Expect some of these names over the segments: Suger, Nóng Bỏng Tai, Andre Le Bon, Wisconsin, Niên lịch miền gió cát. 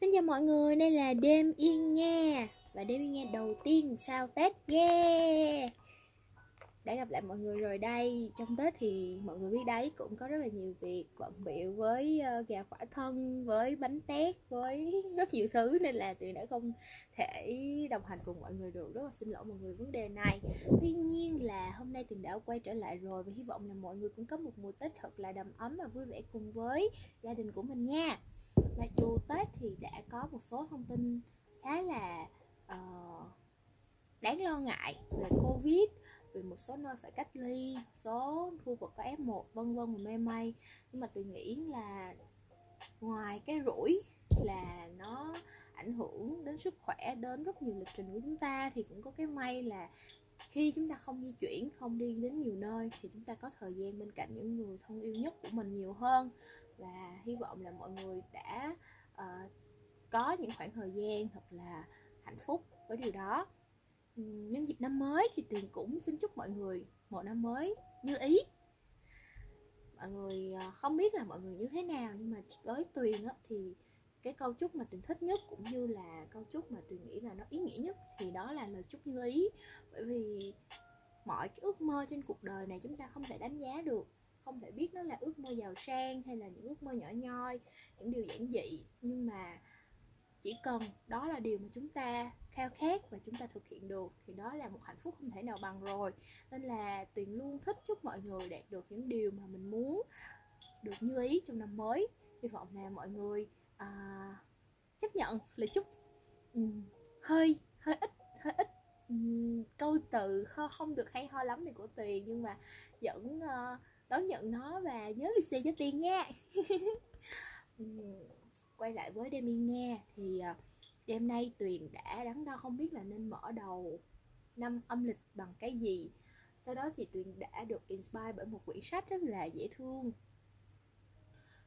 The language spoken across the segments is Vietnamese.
Xin chào mọi người, đây là đêm yên nghe. Và đêm yên nghe đầu tiên sau Tết. Yeah! Đã gặp lại mọi người rồi đây. Trong Tết thì mọi người biết đấy, cũng có rất là nhiều việc bận bịu với gà khỏa thân, với bánh tét, với rất nhiều thứ. Nên là Tuyền đã không thể đồng hành cùng mọi người được. Rất là xin lỗi mọi người vấn đề này. Tuy nhiên là hôm nay Tuyền đã quay trở lại rồi. Và hy vọng là mọi người cũng có một mùa Tết thật là đầm ấm và vui vẻ cùng với gia đình của mình nha. Mặc dù Tết thì đã có một số thông tin khá là đáng lo ngại về Covid, về một số nơi phải cách ly, số khu vực có F1 vân vân mê may. Nhưng mà tôi nghĩ là ngoài cái rủi là nó ảnh hưởng đến sức khỏe, đến rất nhiều lịch trình của chúng ta, thì cũng có cái may là khi chúng ta không di chuyển, không đi đến nhiều nơi thì chúng ta có thời gian bên cạnh những người thân yêu nhất của mình nhiều hơn. Và hy vọng là mọi người đã có những khoảng thời gian thật là hạnh phúc với điều đó. Nhân dịp năm mới thì Tuyền cũng xin chúc mọi người một năm mới như ý. Mọi người không biết là mọi người như thế nào, nhưng mà với Tuyền thì cái câu chúc mà Tuyền thích nhất cũng như là câu chúc mà Tuyền nghĩ là nó ý nghĩa nhất thì đó là lời chúc như ý. Bởi vì mọi cái ước mơ trên cuộc đời này chúng ta không thể đánh giá được, không thể biết nó là ước mơ giàu sang hay là những ước mơ nhỏ nhoi, những điều giản dị. Nhưng mà chỉ cần đó là điều mà chúng ta khao khát và chúng ta thực hiện được thì đó là một hạnh phúc không thể nào bằng rồi. Nên là Tuyền luôn thích chúc mọi người đạt được những điều mà mình muốn được như ý trong năm mới. Hy vọng là mọi người chấp nhận lời chúc hơi ít câu từ không được hay ho lắm này của Tuyền, nhưng mà vẫn đón nhận nó và nhớ lịch xe cho Tuyền nha. Quay lại với đêm yên nghe thì đêm nay Tuyền đã đắn đo không biết là nên mở đầu năm âm lịch bằng cái gì. Sau đó thì Tuyền đã được inspire bởi một quyển sách rất là dễ thương.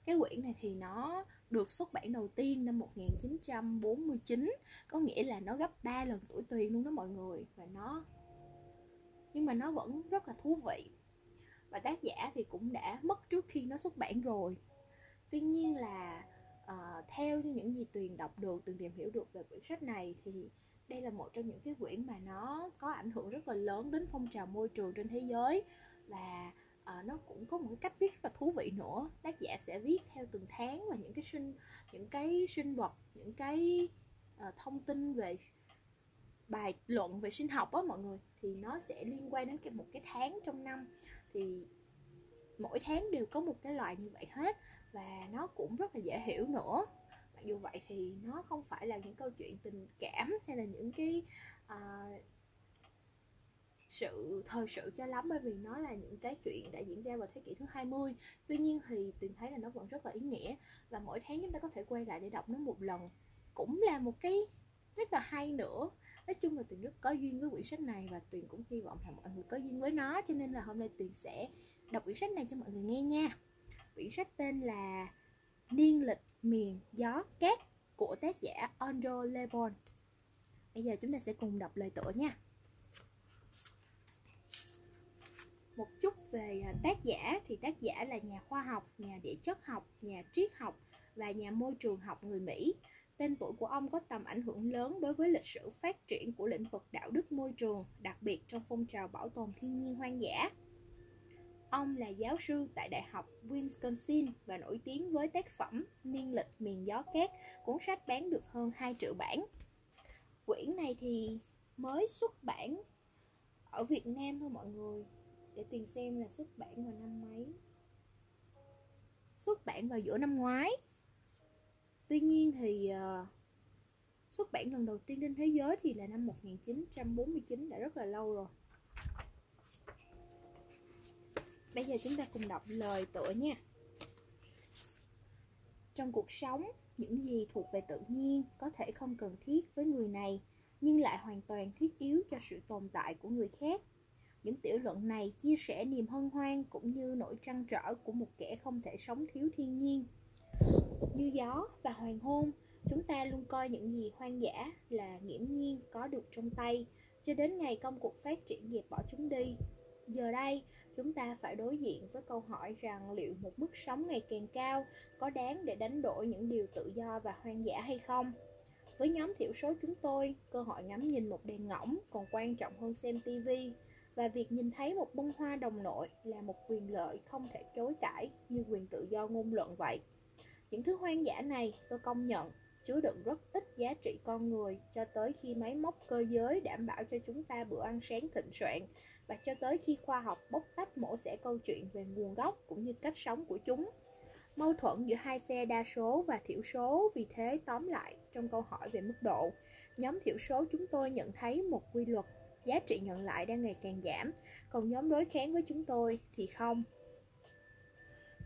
Cái quyển này thì nó được xuất bản đầu tiên năm 1949, có nghĩa là nó gấp 3 lần tuổi Tuyền luôn đó mọi người. Và nhưng mà nó vẫn rất là thú vị. Và tác giả thì cũng đã mất trước khi nó xuất bản rồi. Tuy nhiên là theo như những gì Tuyền đọc được, Tuyền tìm hiểu được về quyển sách này, thì đây là một trong những cái quyển mà nó có ảnh hưởng rất là lớn đến phong trào môi trường trên thế giới. Và nó cũng có một cái cách viết rất là thú vị nữa. Tác giả sẽ viết theo từng tháng và những cái sinh vật, những cái thông tin về bài luận về sinh học á mọi người, thì nó sẽ liên quan đến một cái tháng trong năm. Thì mỗi tháng đều có một cái loại như vậy hết. Và nó cũng rất là dễ hiểu nữa. Mặc dù vậy thì nó không phải là những câu chuyện tình cảm hay là những cái sự thời sự cho lắm, bởi vì nó là những cái chuyện đã diễn ra vào thế kỷ thứ 20. Tuy nhiên thì Tuyền thấy là nó vẫn rất là ý nghĩa. Và mỗi tháng chúng ta có thể quay lại để đọc nó một lần, cũng là một cái rất là hay nữa. Nói chung là Tuyền rất có duyên với quyển sách này và Tuyền cũng hy vọng là mọi người có duyên với nó. Cho nên là hôm nay Tuyền sẽ đọc quyển sách này cho mọi người nghe nha. Quyển sách tên là Niên lịch miền gió cát của tác giả Andre Le Bon. Bây giờ chúng ta sẽ cùng đọc lời tựa nha. Một chút về tác giả thì tác giả là nhà khoa học, nhà địa chất học, nhà triết học và nhà môi trường học người Mỹ. Tên tuổi của ông có tầm ảnh hưởng lớn đối với lịch sử phát triển của lĩnh vực đạo đức môi trường, đặc biệt trong phong trào bảo tồn thiên nhiên hoang dã. Ông là giáo sư tại Đại học Wisconsin và nổi tiếng với tác phẩm Niên lịch miền gió cát, cuốn sách bán được hơn 2 triệu bản. Quyển này thì mới xuất bản ở Việt Nam thôi mọi người. Để tìm xem là xuất bản vào năm mấy. Xuất bản vào giữa năm ngoái. Tuy nhiên thì xuất bản lần đầu tiên trên thế giới thì là năm 1949, đã rất là lâu rồi. Bây giờ chúng ta cùng đọc lời tựa nha. Trong cuộc sống, những gì thuộc về tự nhiên có thể không cần thiết với người này, nhưng lại hoàn toàn thiết yếu cho sự tồn tại của người khác. Những tiểu luận này chia sẻ niềm hân hoan cũng như nỗi trăn trở của một kẻ không thể sống thiếu thiên nhiên. Như gió và hoàng hôn, chúng ta luôn coi những gì hoang dã là nghiễm nhiên có được trong tay, cho đến ngày công cuộc phát triển dẹp bỏ chúng đi. Giờ đây, chúng ta phải đối diện với câu hỏi rằng liệu một mức sống ngày càng cao có đáng để đánh đổi những điều tự do và hoang dã hay không. Với nhóm thiểu số chúng tôi, cơ hội ngắm nhìn một đèn ngỗng còn quan trọng hơn xem TV, và việc nhìn thấy một bông hoa đồng nội là một quyền lợi không thể chối cãi như quyền tự do ngôn luận vậy. Những thứ hoang dã này, tôi công nhận, chứa đựng rất ít giá trị con người cho tới khi máy móc cơ giới đảm bảo cho chúng ta bữa ăn sáng thịnh soạn, và cho tới khi khoa học bóc tách mổ xẻ câu chuyện về nguồn gốc cũng như cách sống của chúng. Mâu thuẫn giữa hai phe đa số và thiểu số vì thế tóm lại trong câu hỏi về mức độ. Nhóm thiểu số chúng tôi nhận thấy một quy luật, giá trị nhận lại đang ngày càng giảm, còn nhóm đối kháng với chúng tôi thì không.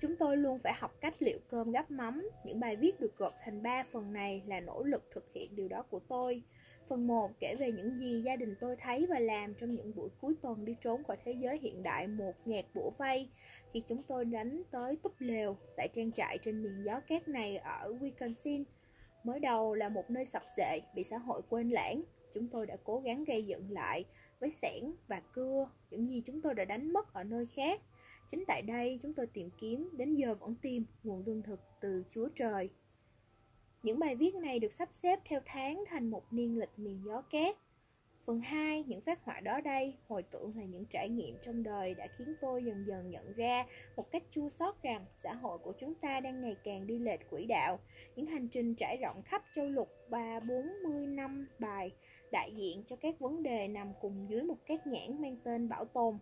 Chúng tôi luôn phải học cách liệu cơm gắp mắm. Những bài viết được gộp thành 3 phần này là nỗ lực thực hiện điều đó của tôi. Phần 1 kể về những gì gia đình tôi thấy và làm trong những buổi cuối tuần đi trốn khỏi thế giới hiện đại một ngạt bủa vây, khi chúng tôi đánh tới túp lều tại trang trại trên miền gió cát này ở Wisconsin. Mới đầu là một nơi sập xệ, bị xã hội quên lãng. Chúng tôi đã cố gắng gây dựng lại với xẻng và cưa những gì chúng tôi đã đánh mất ở nơi khác. Chính tại đây chúng tôi tìm kiếm, đến giờ vẫn tìm, nguồn lương thực từ Chúa Trời. Những bài viết này được sắp xếp theo tháng thành một niên lịch miền gió cát. Phần 2, những phác họa đó đây, hồi tưởng là những trải nghiệm trong đời đã khiến tôi dần dần nhận ra một cách chua xót rằng xã hội của chúng ta đang ngày càng đi lệch quỹ đạo. Những hành trình trải rộng khắp châu lục 40 năm bài đại diện cho các vấn đề nằm cùng dưới một các nhãn mang tên bảo tồn.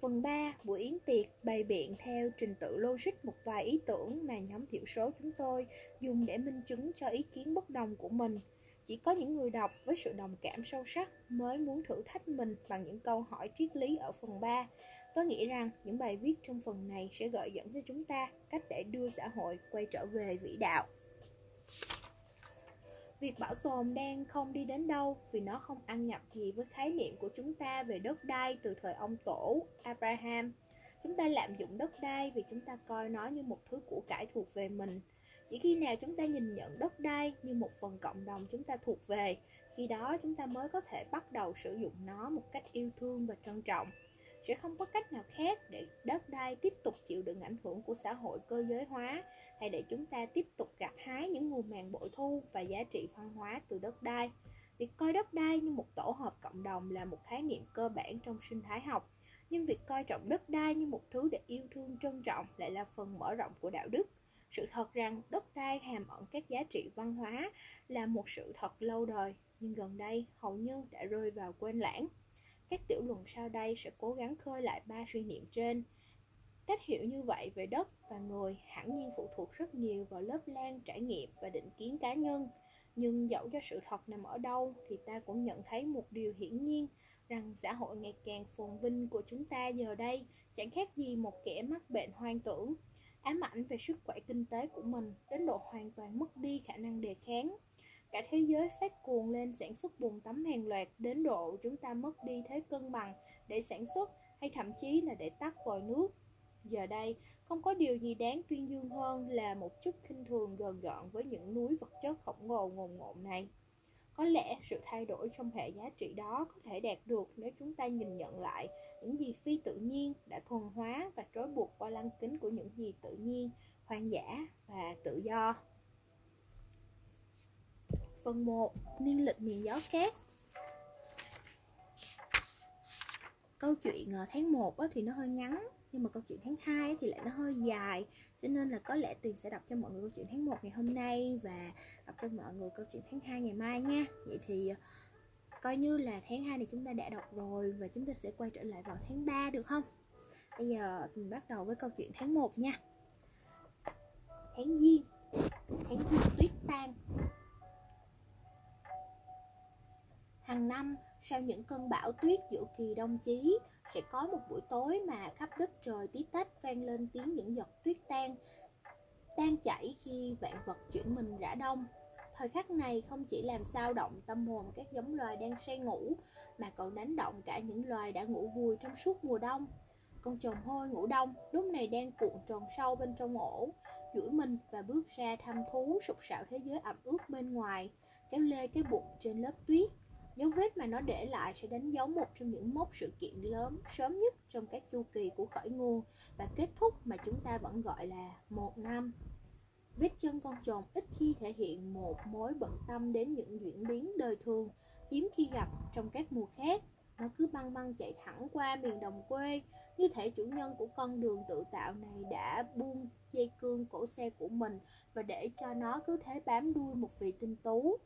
Phần 3, buổi yến tiệc bày biện theo trình tự logic một vài ý tưởng mà nhóm thiểu số chúng tôi dùng để minh chứng cho ý kiến bất đồng của mình. Chỉ có những người đọc với sự đồng cảm sâu sắc mới muốn thử thách mình bằng những câu hỏi triết lý ở phần 3. Tôi nghĩ rằng những bài viết trong phần này sẽ gợi dẫn cho chúng ta cách để đưa xã hội quay trở về vĩ đạo. Việc bảo tồn đang không đi đến đâu vì nó không ăn nhập gì với khái niệm của chúng ta về đất đai từ thời ông tổ Abraham. Chúng ta lạm dụng đất đai vì chúng ta coi nó như một thứ của cải thuộc về mình. Chỉ khi nào chúng ta nhìn nhận đất đai như một phần cộng đồng chúng ta thuộc về, khi đó chúng ta mới có thể bắt đầu sử dụng nó một cách yêu thương và trân trọng. Sẽ không có cách nào khác để đất đai tiếp tục chịu đựng ảnh hưởng của xã hội cơ giới hóa, hay để chúng ta tiếp tục gặt hái những nguồn màng bội thu và giá trị văn hóa từ đất đai. Việc coi đất đai như một tổ hợp cộng đồng là một khái niệm cơ bản trong sinh thái học, nhưng việc coi trọng đất đai như một thứ để yêu thương trân trọng lại là phần mở rộng của đạo đức. Sự thật rằng đất đai hàm ẩn các giá trị văn hóa là một sự thật lâu đời, nhưng gần đây hầu như đã rơi vào quên lãng. Các tiểu luận sau đây sẽ cố gắng khơi lại 3 suy niệm trên. Cách hiểu như vậy về đất và người hẳn nhiên phụ thuộc rất nhiều vào lớp lan trải nghiệm và định kiến cá nhân. Nhưng dẫu cho sự thật nằm ở đâu thì ta cũng nhận thấy một điều hiển nhiên, rằng xã hội ngày càng phồn vinh của chúng ta giờ đây chẳng khác gì một kẻ mắc bệnh hoang tưởng, ám ảnh về sức khỏe kinh tế của mình đến độ hoàn toàn mất đi khả năng đề kháng. Cả thế giới phát cuồng lên sản xuất bồn tắm hàng loạt đến độ chúng ta mất đi thế cân bằng để sản xuất, hay thậm chí là để tắt vòi nước. Giờ đây, không có điều gì đáng tuyên dương hơn là một chút khinh thường gờn gợn với những núi vật chất khổng lồ ngồn ngộn này. Có lẽ sự thay đổi trong hệ giá trị đó có thể đạt được nếu chúng ta nhìn nhận lại những gì phi tự nhiên đã thuần hóa và trói buộc qua lăng kính của những gì tự nhiên, hoang dã và tự do. Phần 1. Niên lịch miền gió cát. Câu chuyện tháng 1 thì nó hơi ngắn, nhưng mà câu chuyện tháng 2 thì lại nó hơi dài. Cho nên là có lẽ Tuyền sẽ đọc cho mọi người câu chuyện tháng 1 ngày hôm nay và đọc cho mọi người câu chuyện tháng 2 ngày mai nha. Vậy thì coi như là tháng 2 này chúng ta đã đọc rồi, và chúng ta sẽ quay trở lại vào tháng 3 được không? Bây giờ mình bắt đầu với câu chuyện tháng 1 nha. Tháng Giêng tuyết tan. Hàng năm, sau những cơn bão tuyết giữa kỳ đông chí, sẽ có một buổi tối mà khắp đất trời tí tách vang lên tiếng những giọt tuyết tan chảy khi vạn vật chuyển mình rã đông. Thời khắc này không chỉ làm sao động tâm hồn các giống loài đang say ngủ, mà còn đánh động cả những loài đã ngủ vùi trong suốt mùa đông. Con trồn hôi ngủ đông lúc này đang cuộn tròn sâu bên trong ổ, duỗi mình và bước ra thăm thú sục sạo thế giới ẩm ướt bên ngoài, kéo lê cái bụng trên lớp tuyết. Dấu vết mà nó để lại sẽ đánh dấu một trong những mốc sự kiện lớn sớm nhất trong các chu kỳ của khởi nguồn và kết thúc mà chúng ta vẫn gọi là một năm. Vết chân con trồn ít khi thể hiện một mối bận tâm đến những diễn biến đời thường, hiếm khi gặp trong các mùa khác. Nó cứ băng băng chạy thẳng qua miền đồng quê, như thể chủ nhân của con đường tự tạo này đã buông dây cương cổ xe của mình và để cho nó cứ thế bám đuôi một vị tinh tú.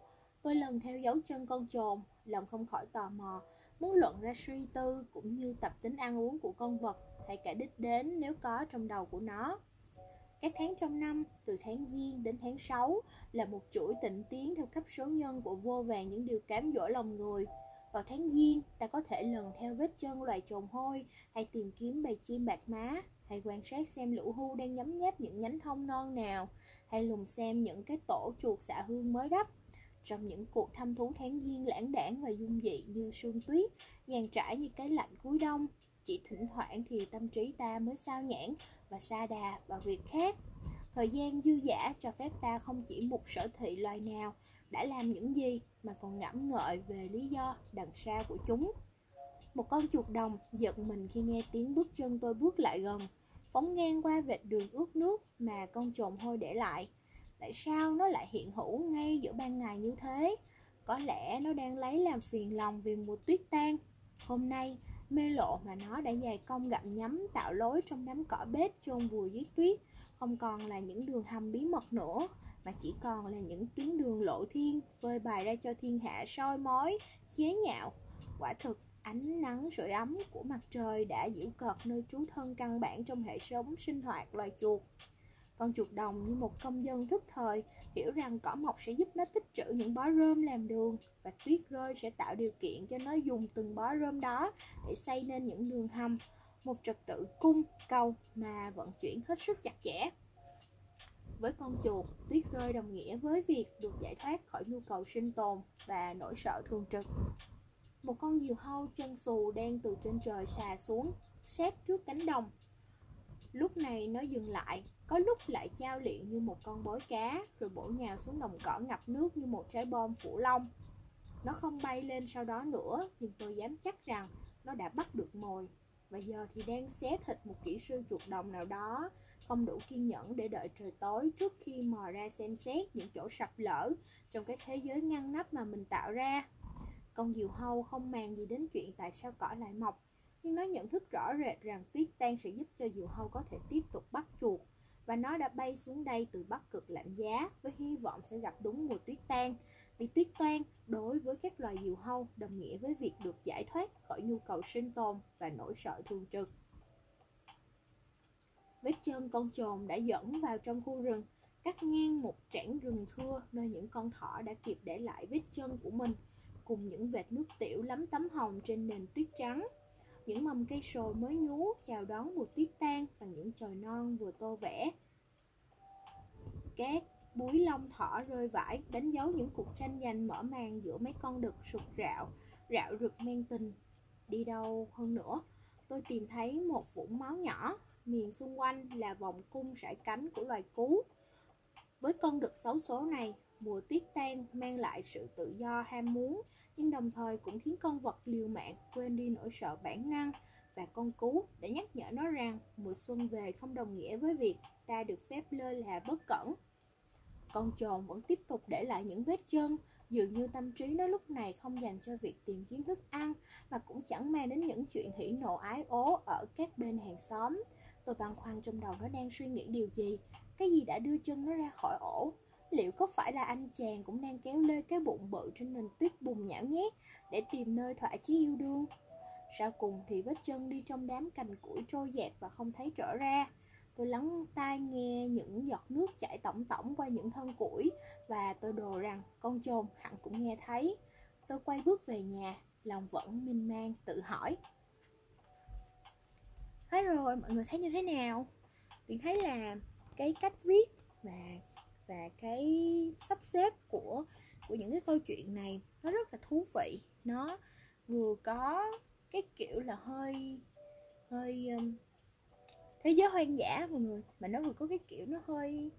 Với lần theo dấu chân con trồn, lòng không khỏi tò mò, muốn luận ra suy tư cũng như tập tính ăn uống của con vật hay cả đích đến nếu có trong đầu của nó. Các tháng trong năm, từ tháng Giêng đến tháng 6 là một chuỗi tịnh tiến theo cấp số nhân của vô vàn những điều cám dỗ lòng người. Vào tháng Giêng, ta có thể lần theo vết chân loài trồn hôi, hay tìm kiếm bầy chim bạc má, hay quan sát xem lũ hươu đang nhấm nháp những nhánh thông non nào, hay lùng xem những cái tổ chuột xạ hương mới đắp. Trong những cuộc thăm thú tháng Giêng lãng đãng và dung dị như sương tuyết, dàn trải như cái lạnh cuối đông, chỉ thỉnh thoảng thì tâm trí ta mới sao nhãng và sa đà vào việc khác. Thời gian dư dả cho phép ta không chỉ mục sở thị loài nào đã làm những gì mà còn ngẫm ngợi về lý do đằng sau của chúng. Một con chuột đồng giật mình khi nghe tiếng bước chân tôi bước lại gần, phóng ngang qua vệt đường ướt nước mà con trồn hôi để lại. Tại sao nó lại hiện hữu ngay giữa ban ngày như thế? Có lẽ nó đang lấy làm phiền lòng vì mùa tuyết tan. Hôm nay, mê lộ mà nó đã dày công gặm nhấm tạo lối trong đám cỏ bếp chôn vùi dưới tuyết, không còn là những đường hầm bí mật nữa, mà chỉ còn là những tuyến đường lộ thiên phơi bày ra cho thiên hạ soi mói, chế nhạo. Quả thực, ánh nắng sưởi ấm của mặt trời đã giễu cợt nơi trú thân căn bản trong hệ sống sinh hoạt loài chuột. Con chuột đồng như một công dân thức thời, hiểu rằng cỏ mọc sẽ giúp nó tích trữ những bó rơm làm đường, và tuyết rơi sẽ tạo điều kiện cho nó dùng từng bó rơm đó để xây nên những đường hầm, một trật tự cung, cầu mà vận chuyển hết sức chặt chẽ. Với con chuột, tuyết rơi đồng nghĩa với việc được giải thoát khỏi nhu cầu sinh tồn và nỗi sợ thường trực. Một con diều hâu chân xù đang từ trên trời xà xuống, sát trước cánh đồng. Lúc này nó dừng lại, có lúc lại chao liệng như một con bói cá, rồi bổ nhào xuống đồng cỏ ngập nước như một trái bom phủ long. Nó không bay lên sau đó nữa, nhưng tôi dám chắc rằng nó đã bắt được mồi, và giờ thì đang xé thịt một kỹ sư chuột đồng nào đó, không đủ kiên nhẫn để đợi trời tối trước khi mò ra xem xét những chỗ sập lở trong cái thế giới ngăn nắp mà mình tạo ra. Con diều hâu không màng gì đến chuyện tại sao cỏ lại mọc, nhưng nó nhận thức rõ rệt rằng tuyết tan sẽ giúp cho diều hâu có thể tiếp tục bắt chuột, và nó đã bay xuống đây từ Bắc Cực lạnh giá với hy vọng sẽ gặp đúng mùa tuyết tan, vì tuyết tan đối với các loài diều hâu đồng nghĩa với việc được giải thoát khỏi nhu cầu sinh tồn và nỗi sợ thường trực. Vết chân con trồn đã dẫn vào trong khu rừng, cắt ngang một trảng rừng thưa nơi những con thỏ đã kịp để lại vết chân của mình, cùng những vệt nước tiểu lấm tấm hồng trên nền tuyết trắng. Những mầm cây sồi mới nhú chào đón mùa tuyết tan và những trời non vừa tô vẽ. Các búi lông thỏ rơi vãi đánh dấu những cuộc tranh giành mở màn giữa mấy con đực sụt rạo, rạo rực men tình. Đi đâu hơn nữa, tôi tìm thấy một vũng máu nhỏ, miền xung quanh là vòng cung sải cánh của loài cú. Với con đực xấu số này, mùa tuyết tan mang lại sự tự do ham muốn, nhưng đồng thời cũng khiến con vật liều mạng quên đi nỗi sợ bản năng, và con cú đã nhắc nhở nó rằng mùa xuân về không đồng nghĩa với việc ta được phép lơ là bất cẩn. Con trồn vẫn tiếp tục để lại những vết chân, dường như tâm trí nó lúc này không dành cho việc tìm kiếm thức ăn, mà cũng chẳng mang đến những chuyện hỉ nộ ái ố ở các bên hàng xóm. Tôi băn khoăn trong đầu nó đang suy nghĩ điều gì, cái gì đã đưa chân nó ra khỏi ổ. Liệu có phải là anh chàng cũng đang kéo lê cái bụng bự trên nền tuyết bùn nhão nhét để tìm nơi thỏa chí yêu đương? Sau cùng thì vết chân đi trong đám cành củi trôi dạt và không thấy trở ra. Tôi lắng tai nghe những giọt nước chảy tổng tổng qua những thân củi, và tôi đồ rằng con trồn hẳn cũng nghe thấy. Tôi quay bước về nhà, lòng vẫn mênh mang tự hỏi. Hết rồi, mọi người thấy như thế nào? Tôi thấy là cái cách viết và cái sắp xếp của những cái câu chuyện này nó rất là thú vị. Nó vừa có cái kiểu là hơi thế giới hoang dã mọi người, mà nó vừa có cái kiểu nó hơi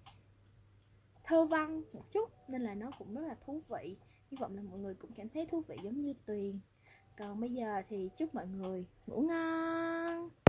thơ văn một chút, nên là nó cũng rất là thú vị. Hy vọng là mọi người cũng cảm thấy thú vị giống như Tuyền. Còn bây giờ thì chúc mọi người ngủ ngon.